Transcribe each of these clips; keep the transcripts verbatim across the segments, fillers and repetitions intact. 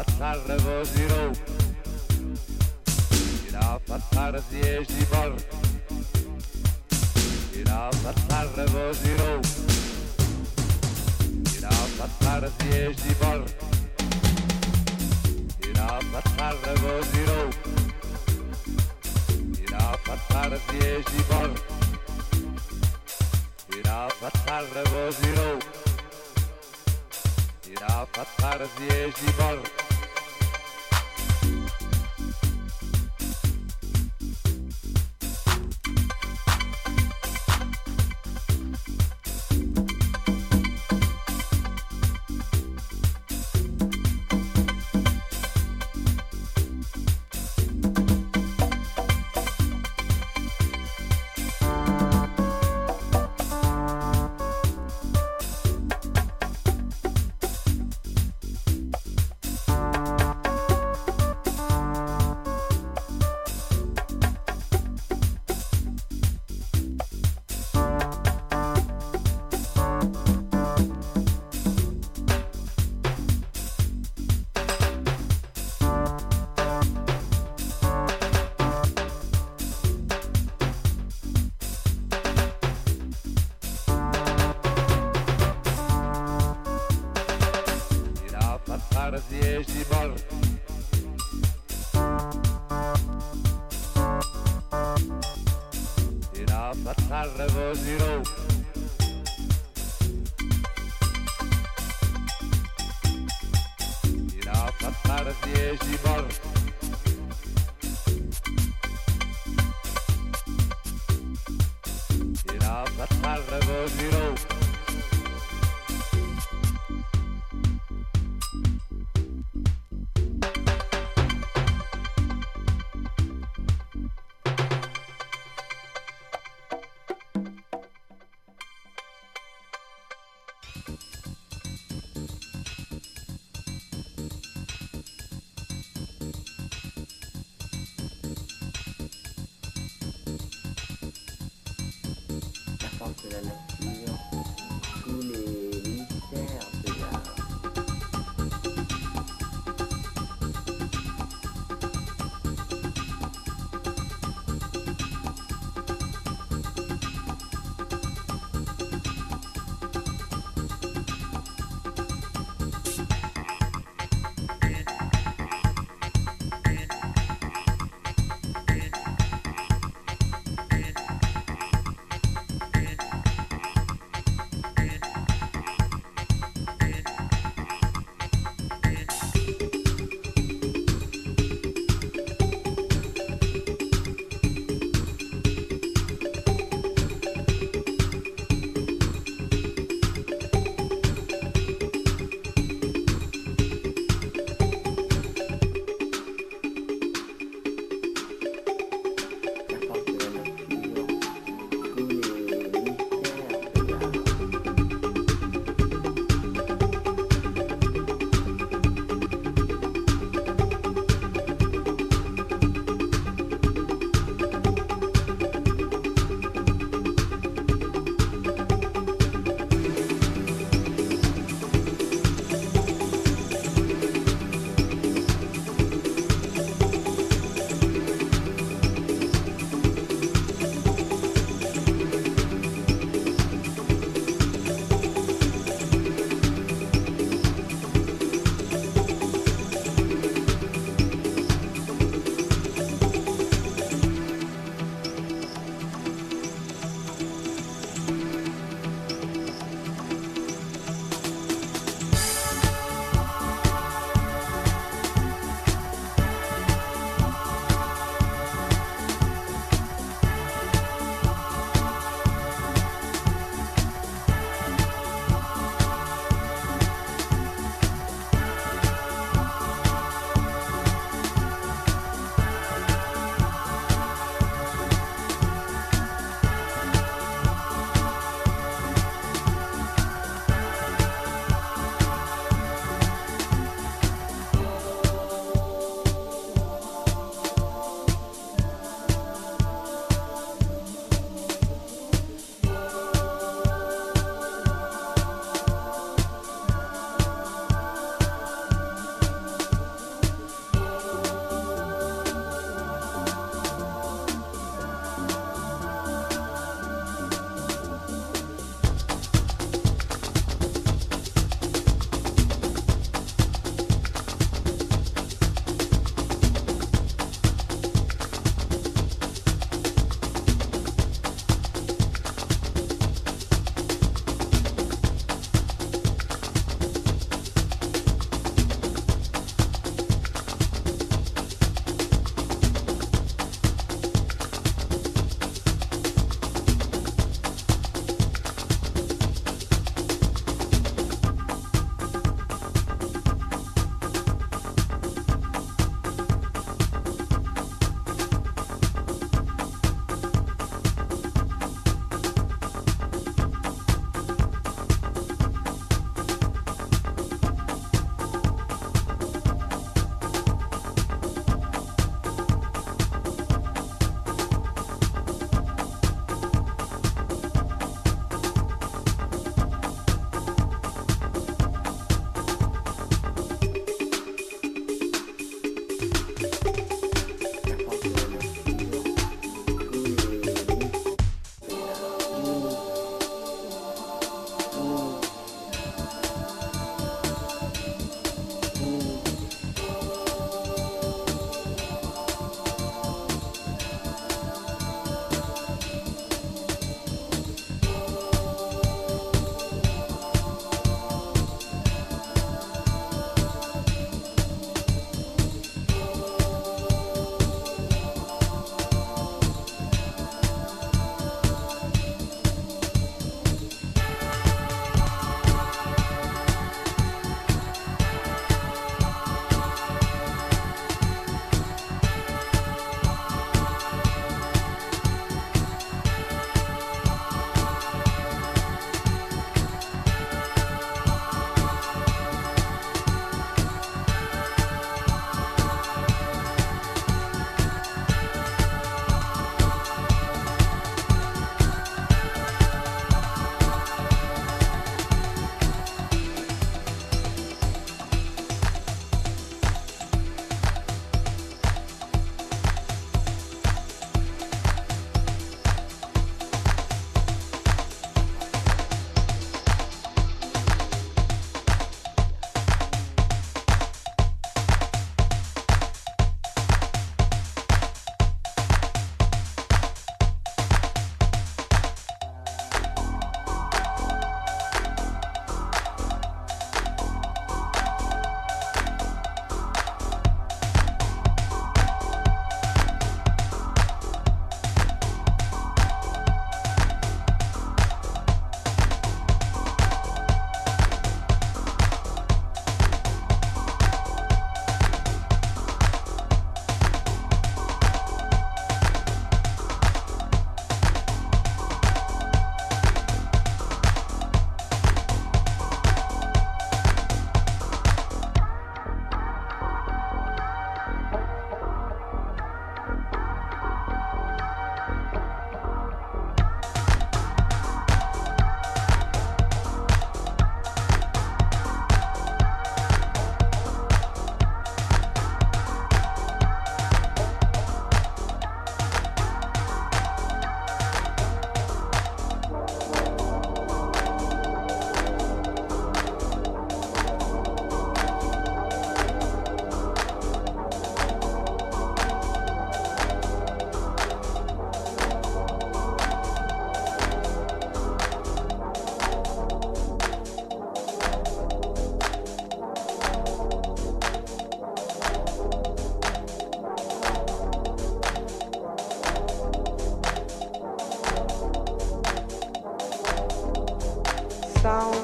Fatarne wozi row, i na fatarne jeździ bor, i na fatarne wozi row, i na fatarne jeździ bor, i na fatarne wozi row, i na fatarne jeździ bor, i na fatarne wozi row. Na fatar zjeździ bor. Zjeździ bor, i na fatarę wozi row, i na fatarę zjeździ bor, i na fatarę wozi row.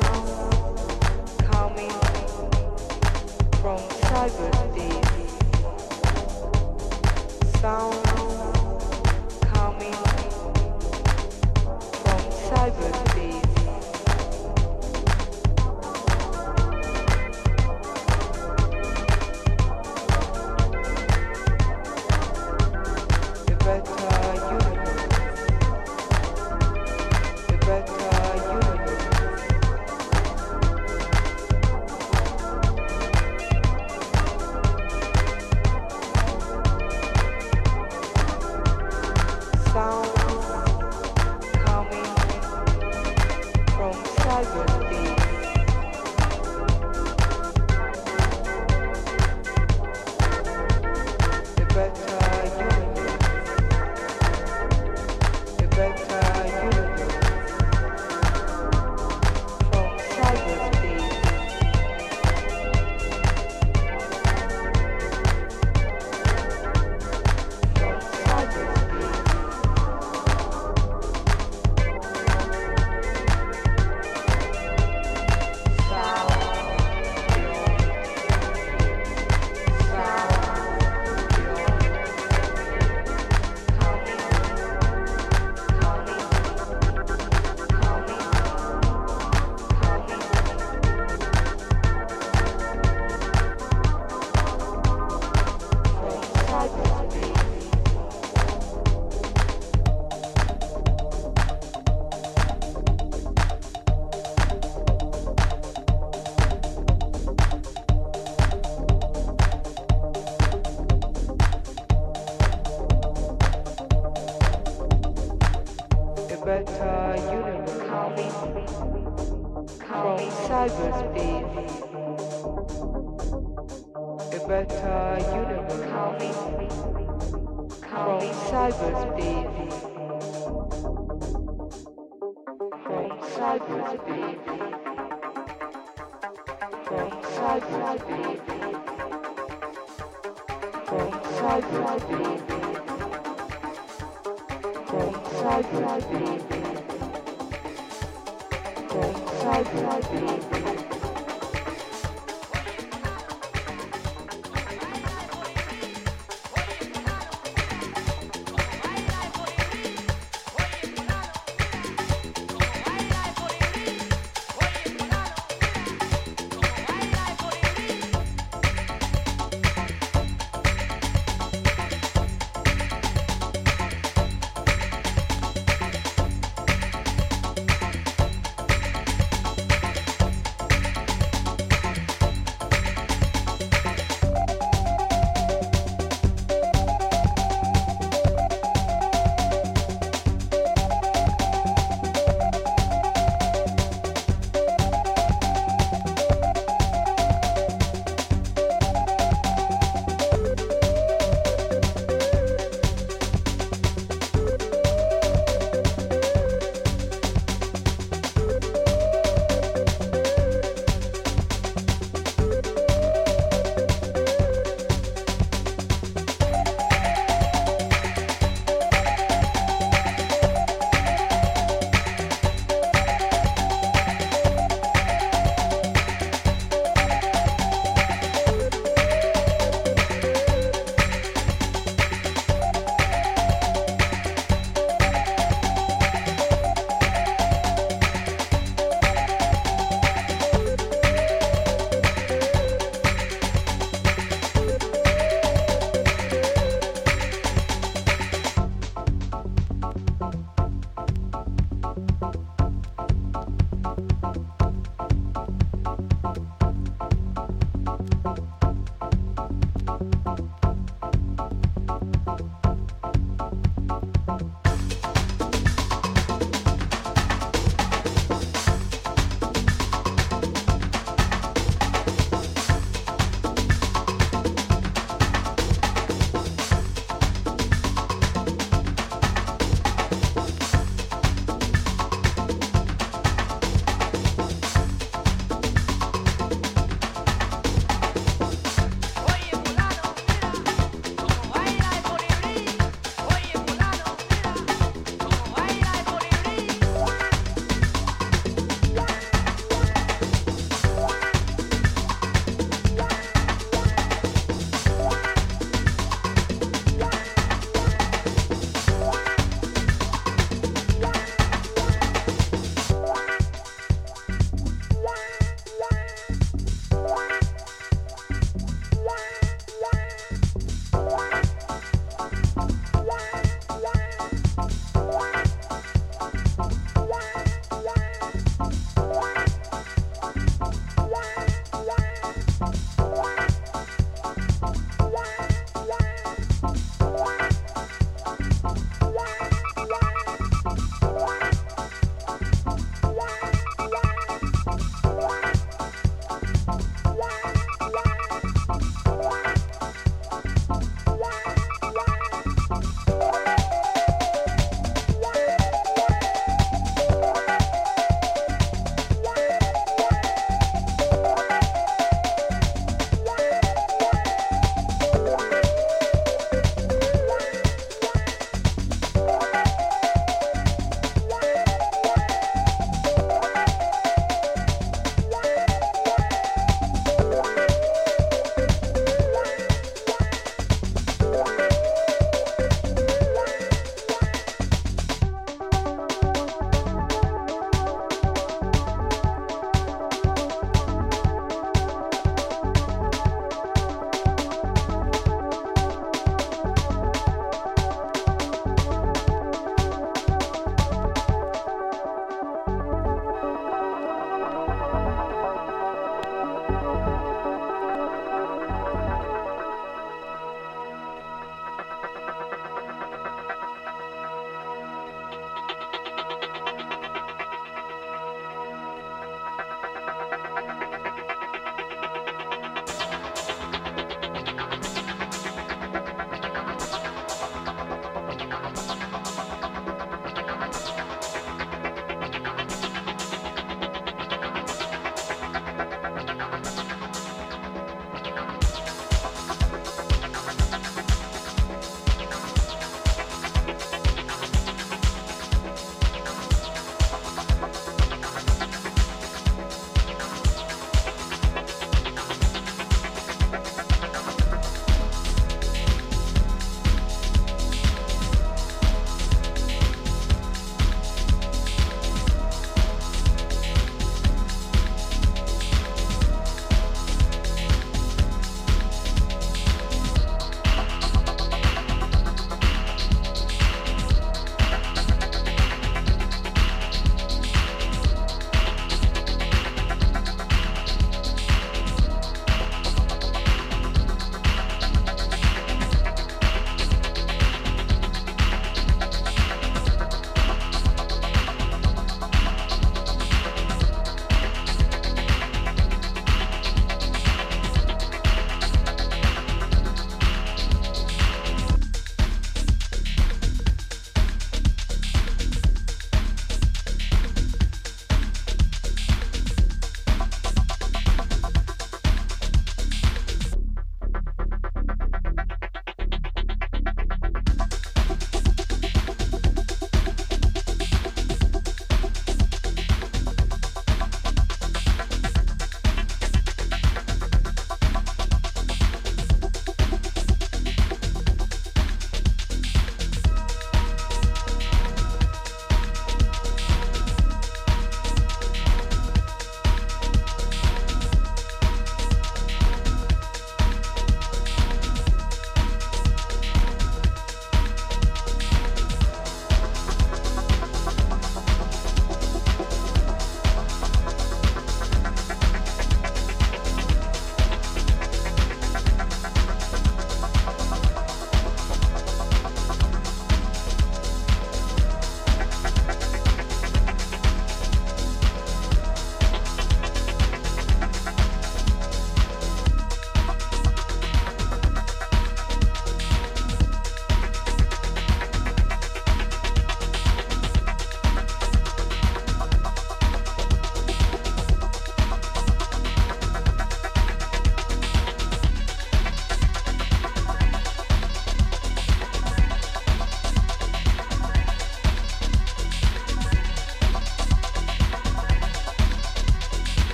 coming from cyberspace, sound coming from cyberspace. Better universe coming from cyberspace. A better universe coming from cyberspace. From cyberspace. From cyberspace. From cyberspace. From cyberspace, from cyberspace.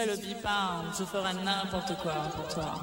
es à l'hobby, parle, je ferai n'importe quoi pour toi.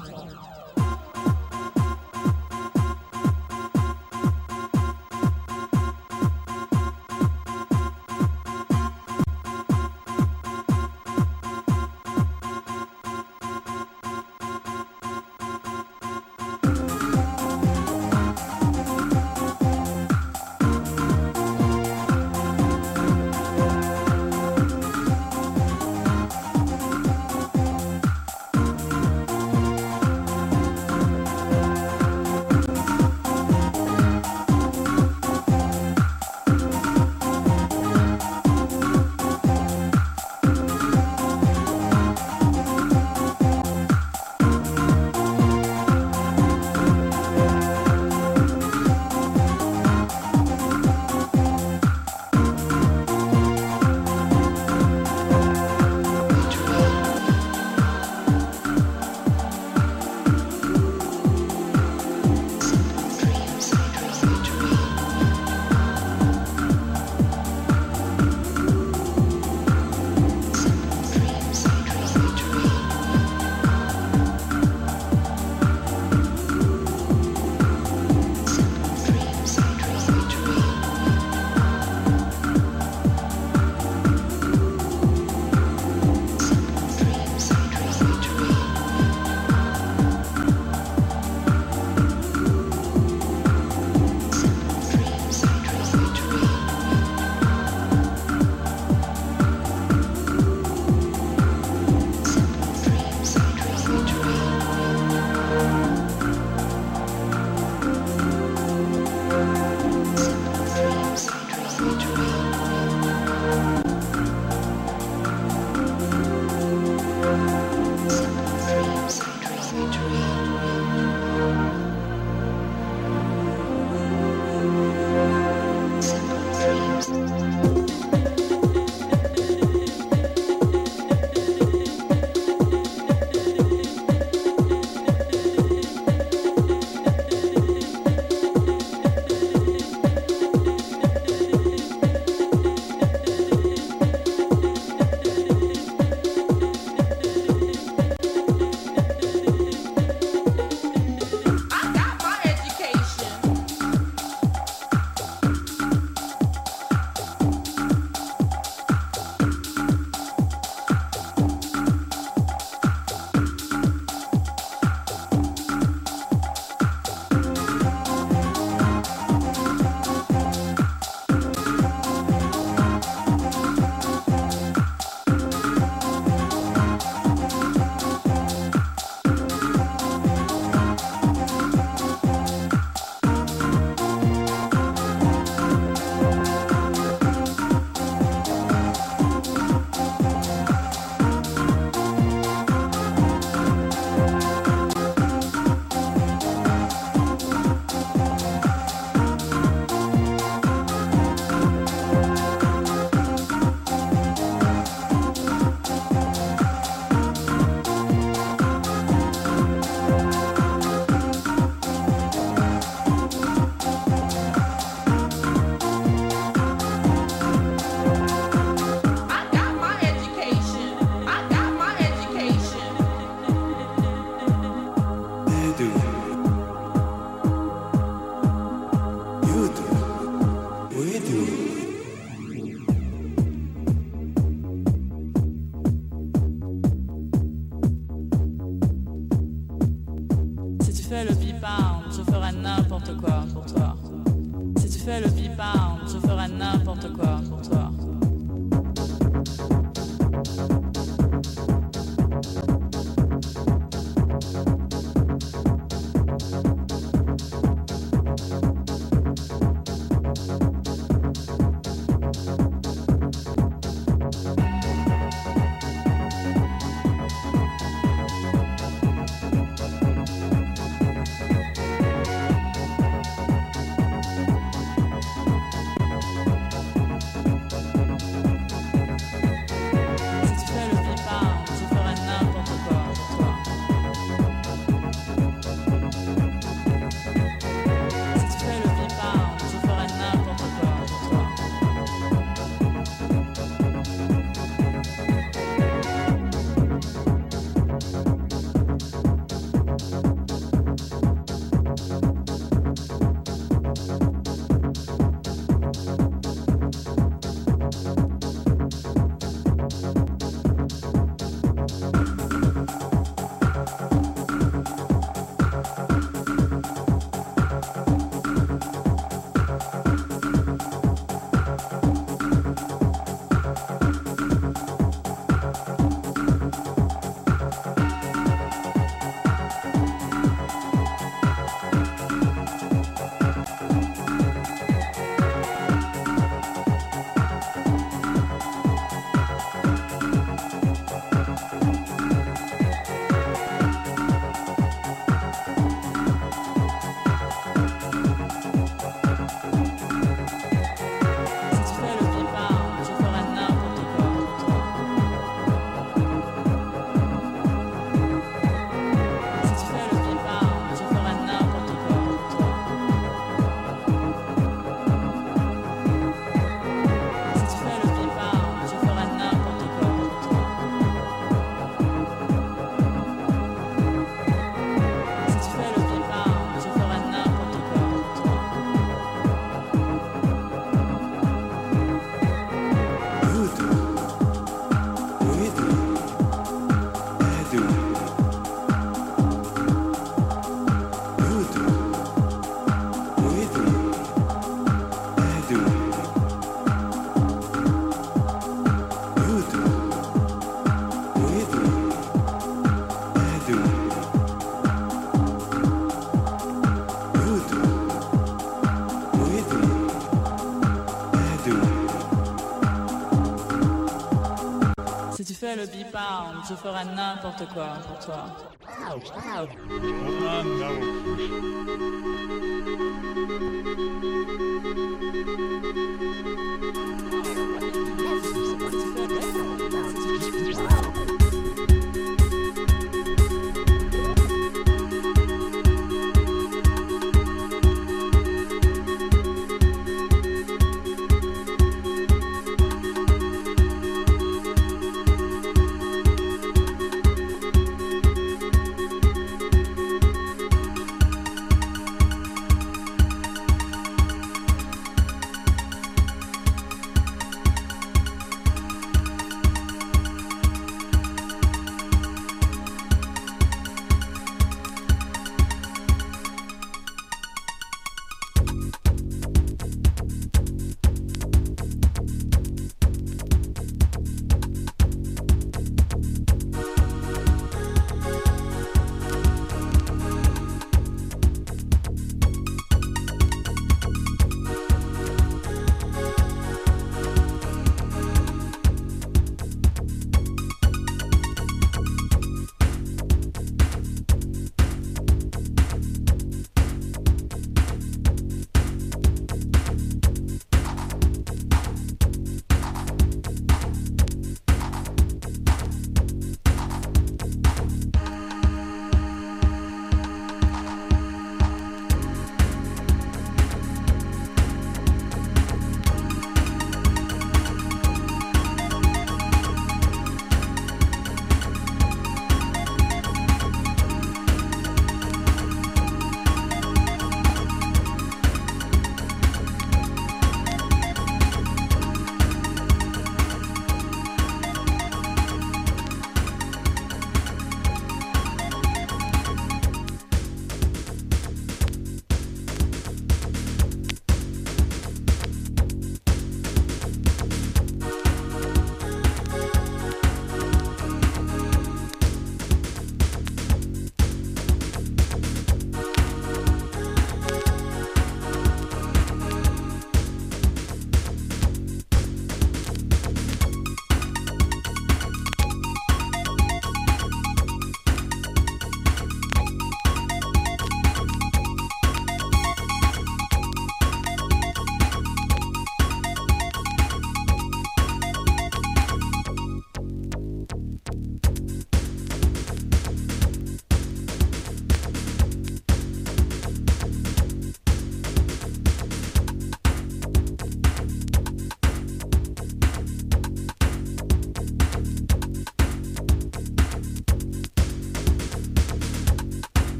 the be bound, je ferai n'importe quoi pour toi. Oh, oh. Oh, no.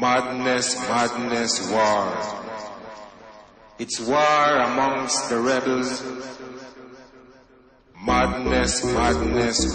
Madness, madness, war. It's war amongst the rebels. Madness, madness,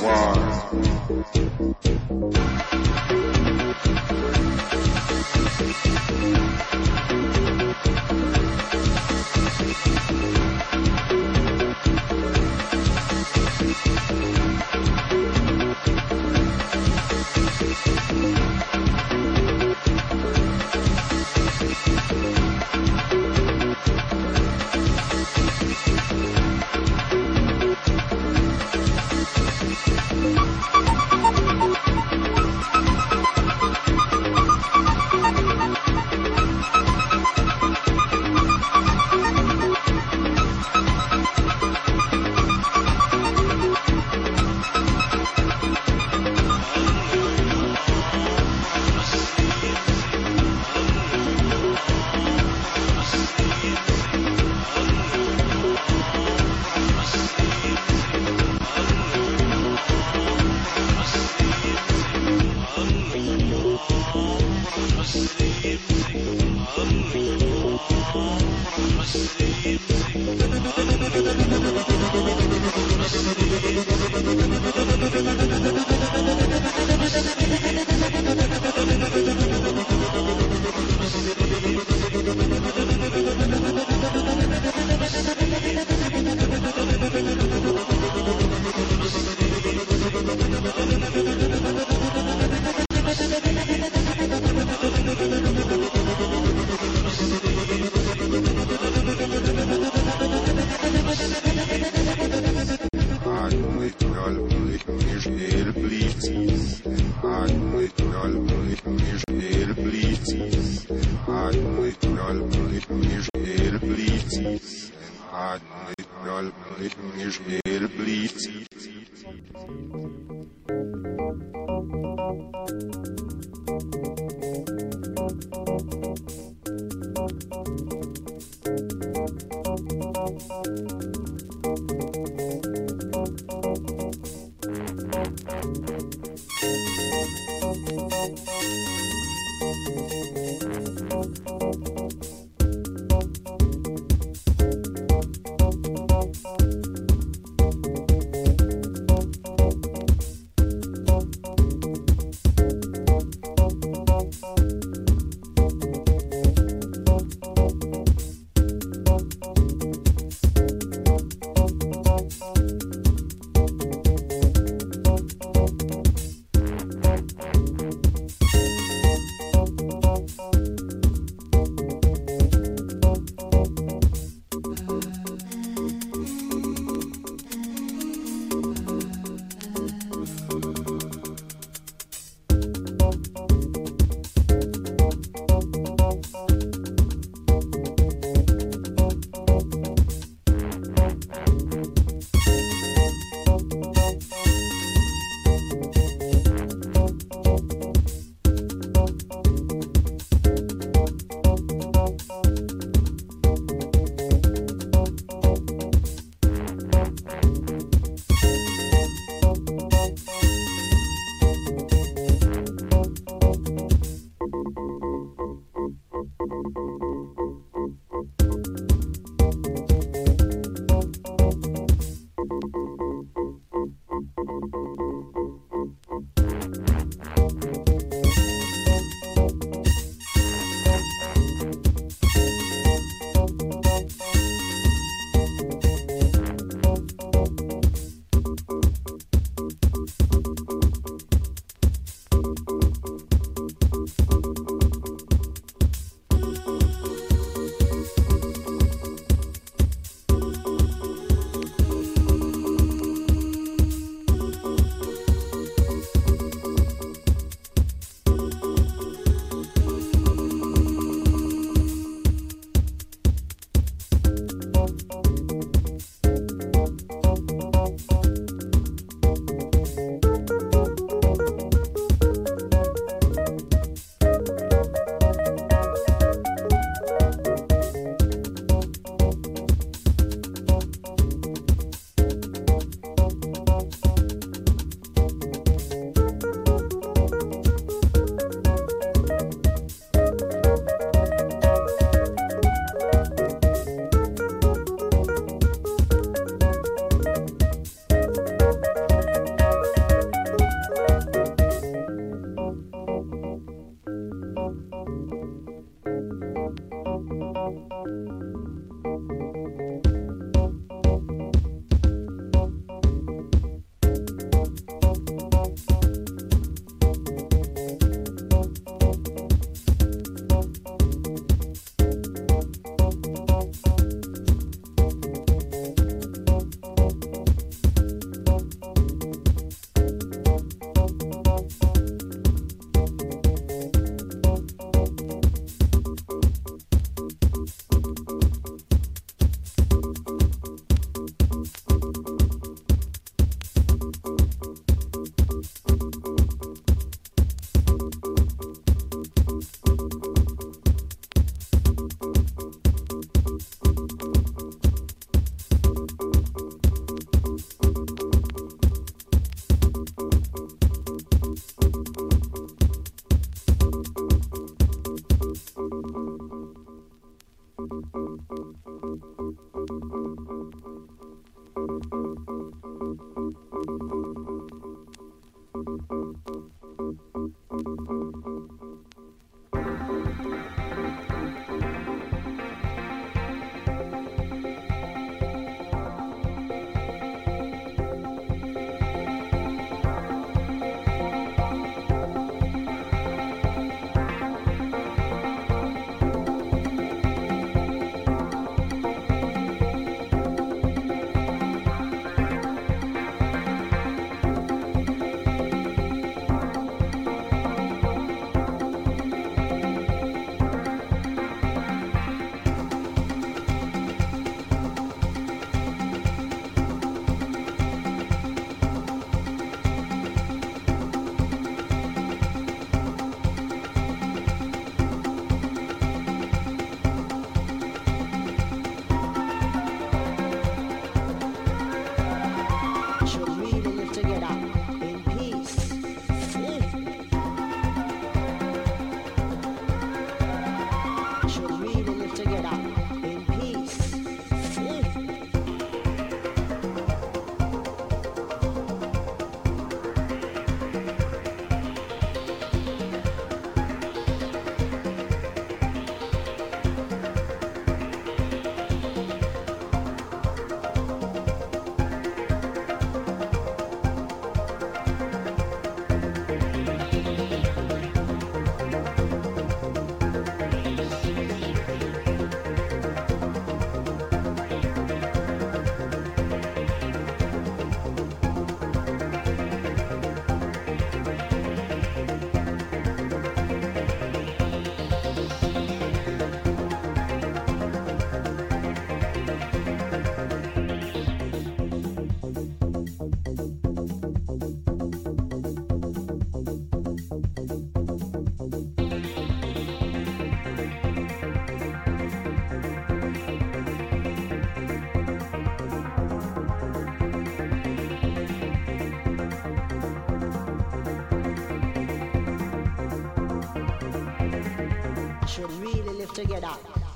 should really live together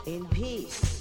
in peace.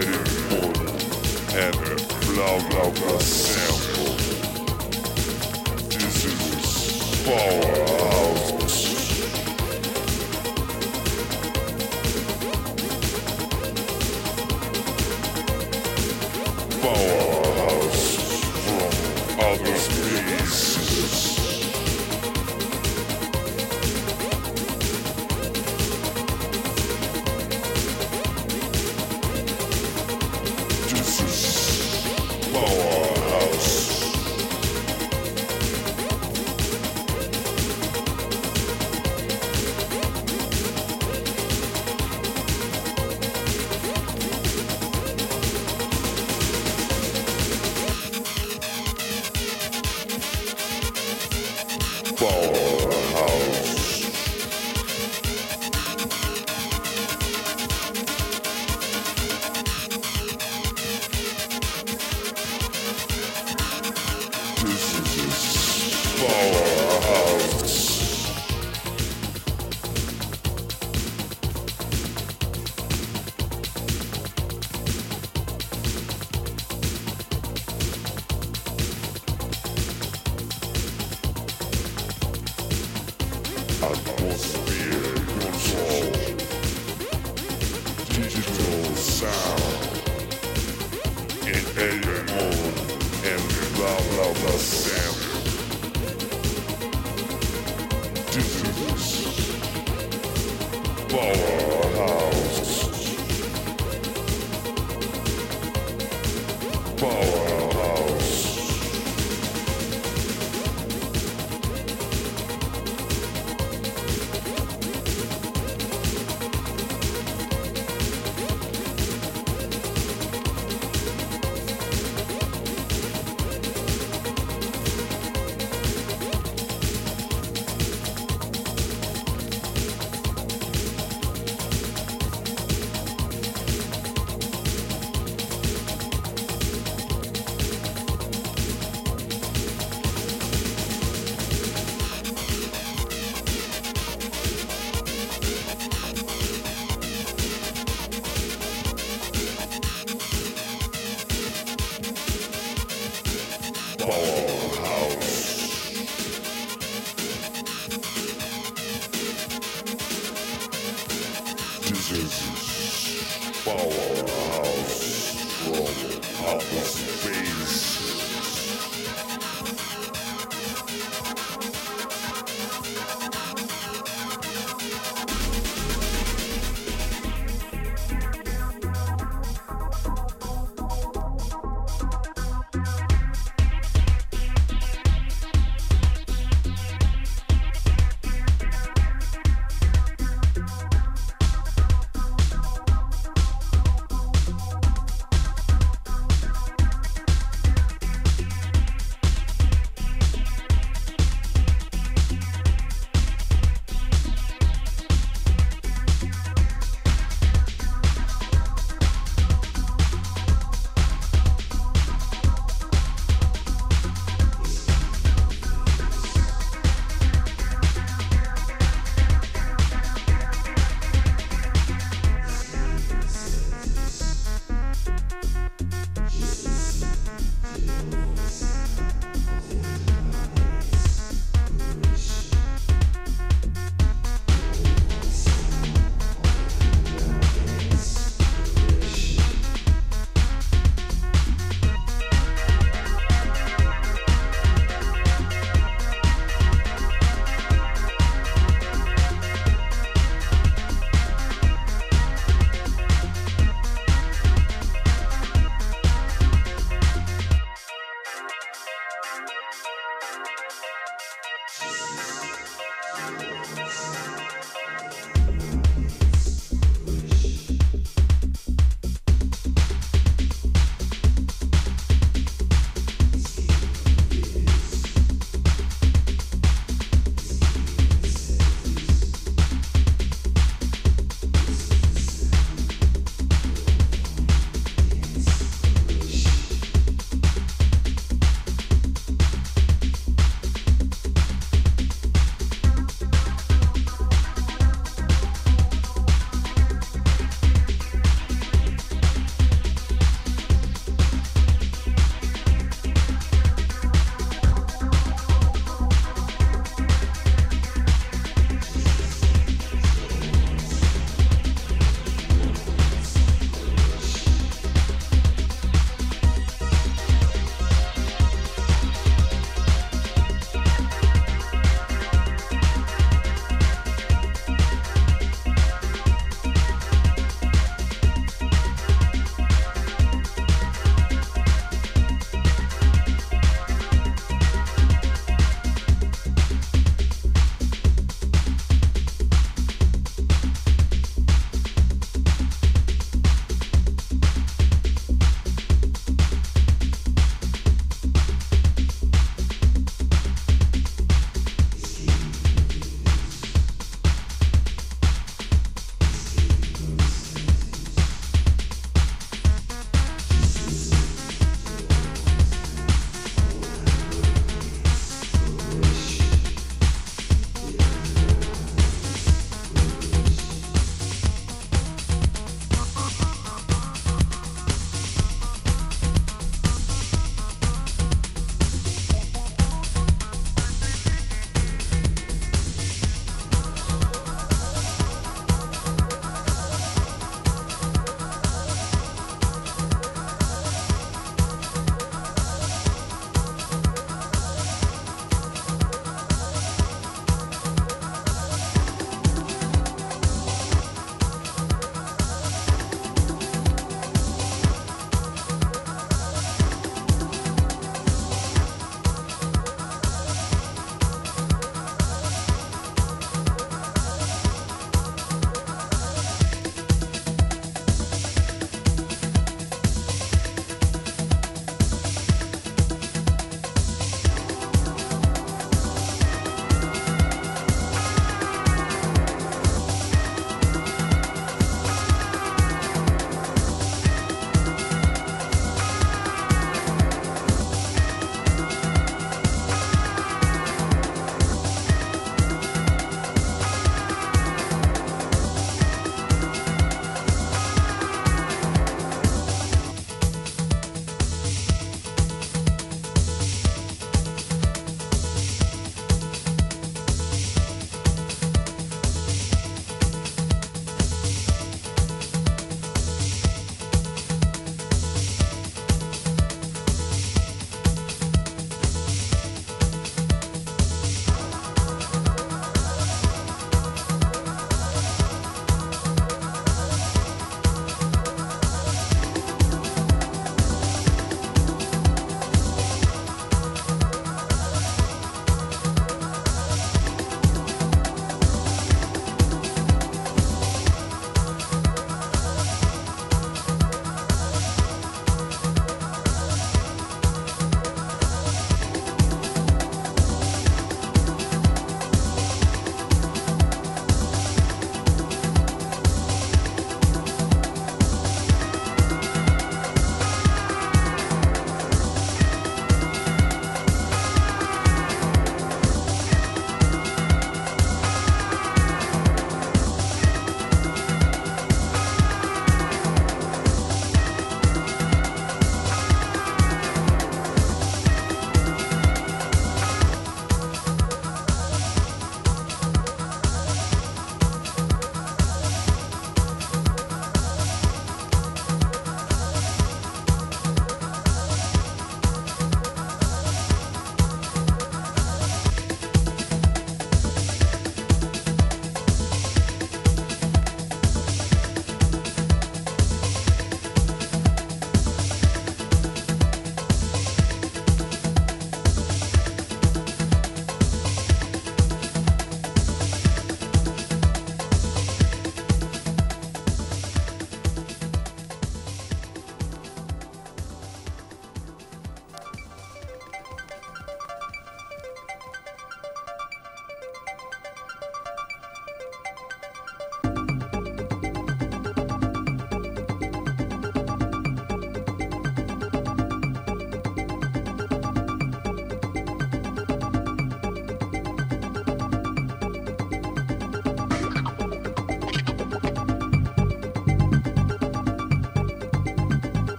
better than ever. Blah blah blah sample. This is powerhouse. Powerhouse from outer space.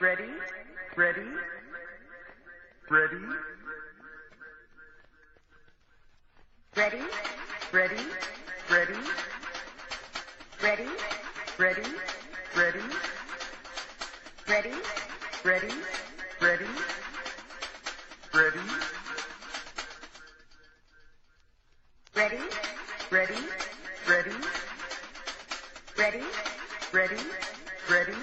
Ready? Ready? Ready? Ready? Ready? Ready? Ready? Ready? Ready? Ready? Ready? Ready? Ready? Ready? Ready? Ready? Ready? Ready? Ready? Ready? Ready? Ready? Ready?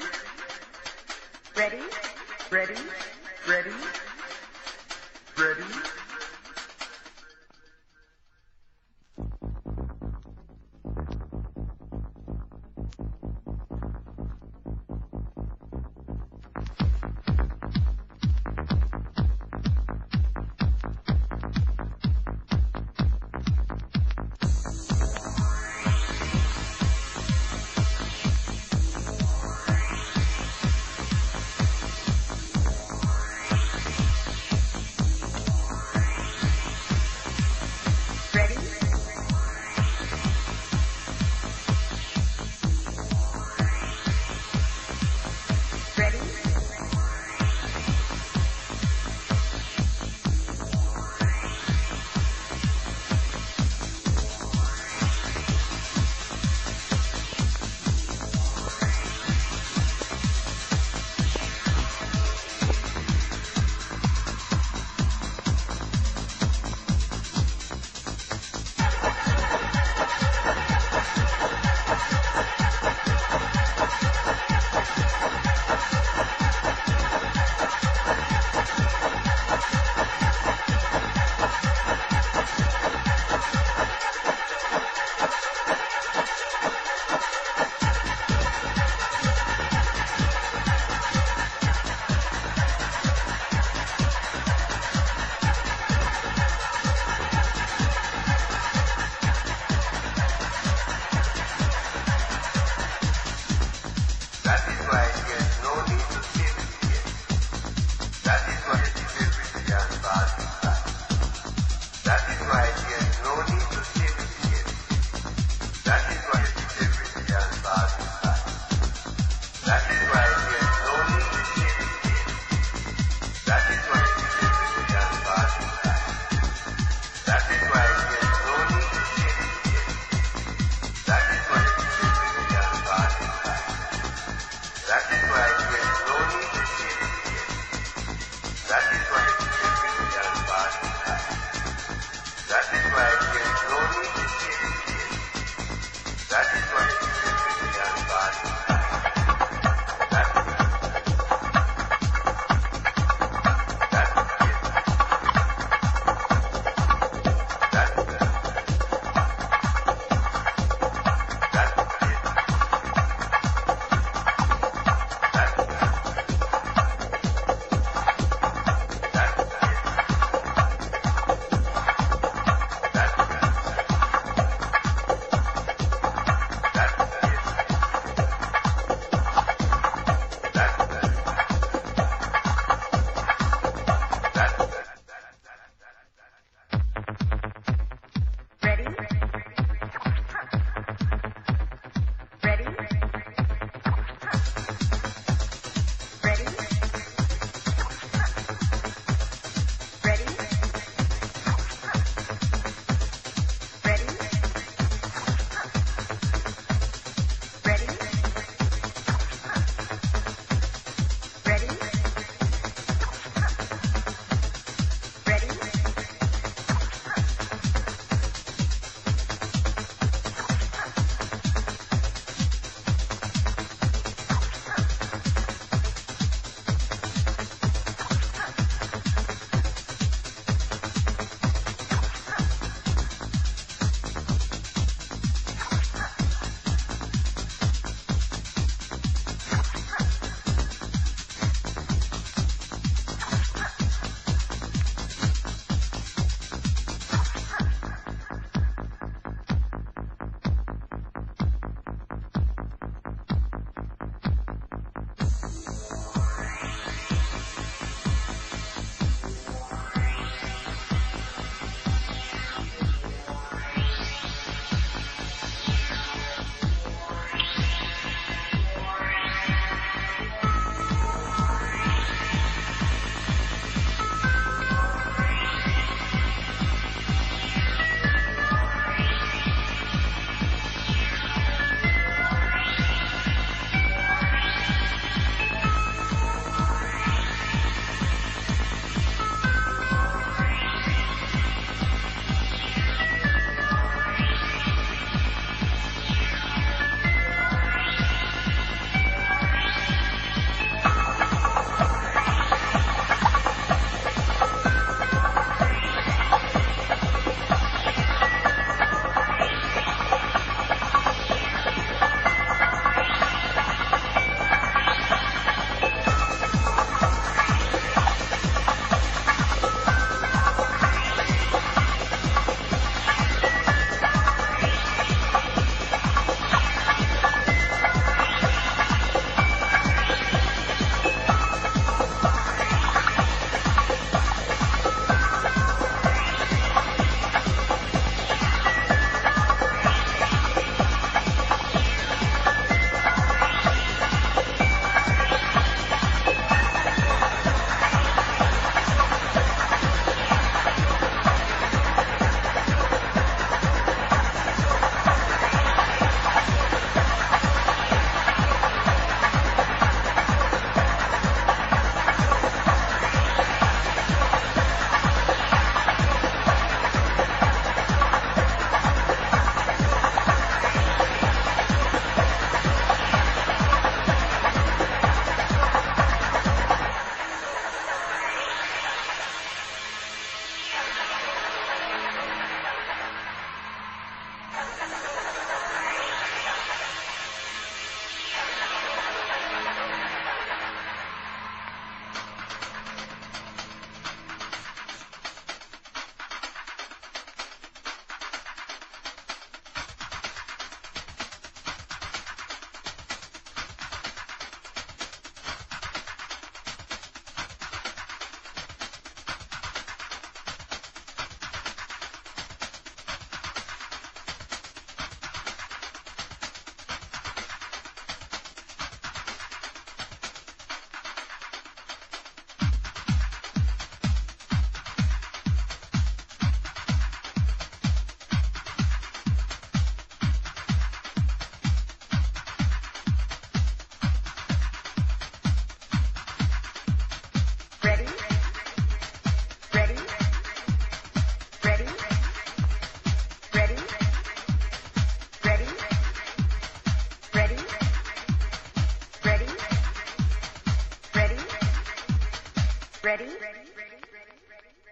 Ready? Ready? Ready? Ready?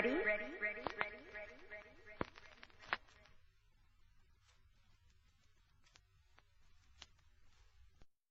Ready? Ready? Ready?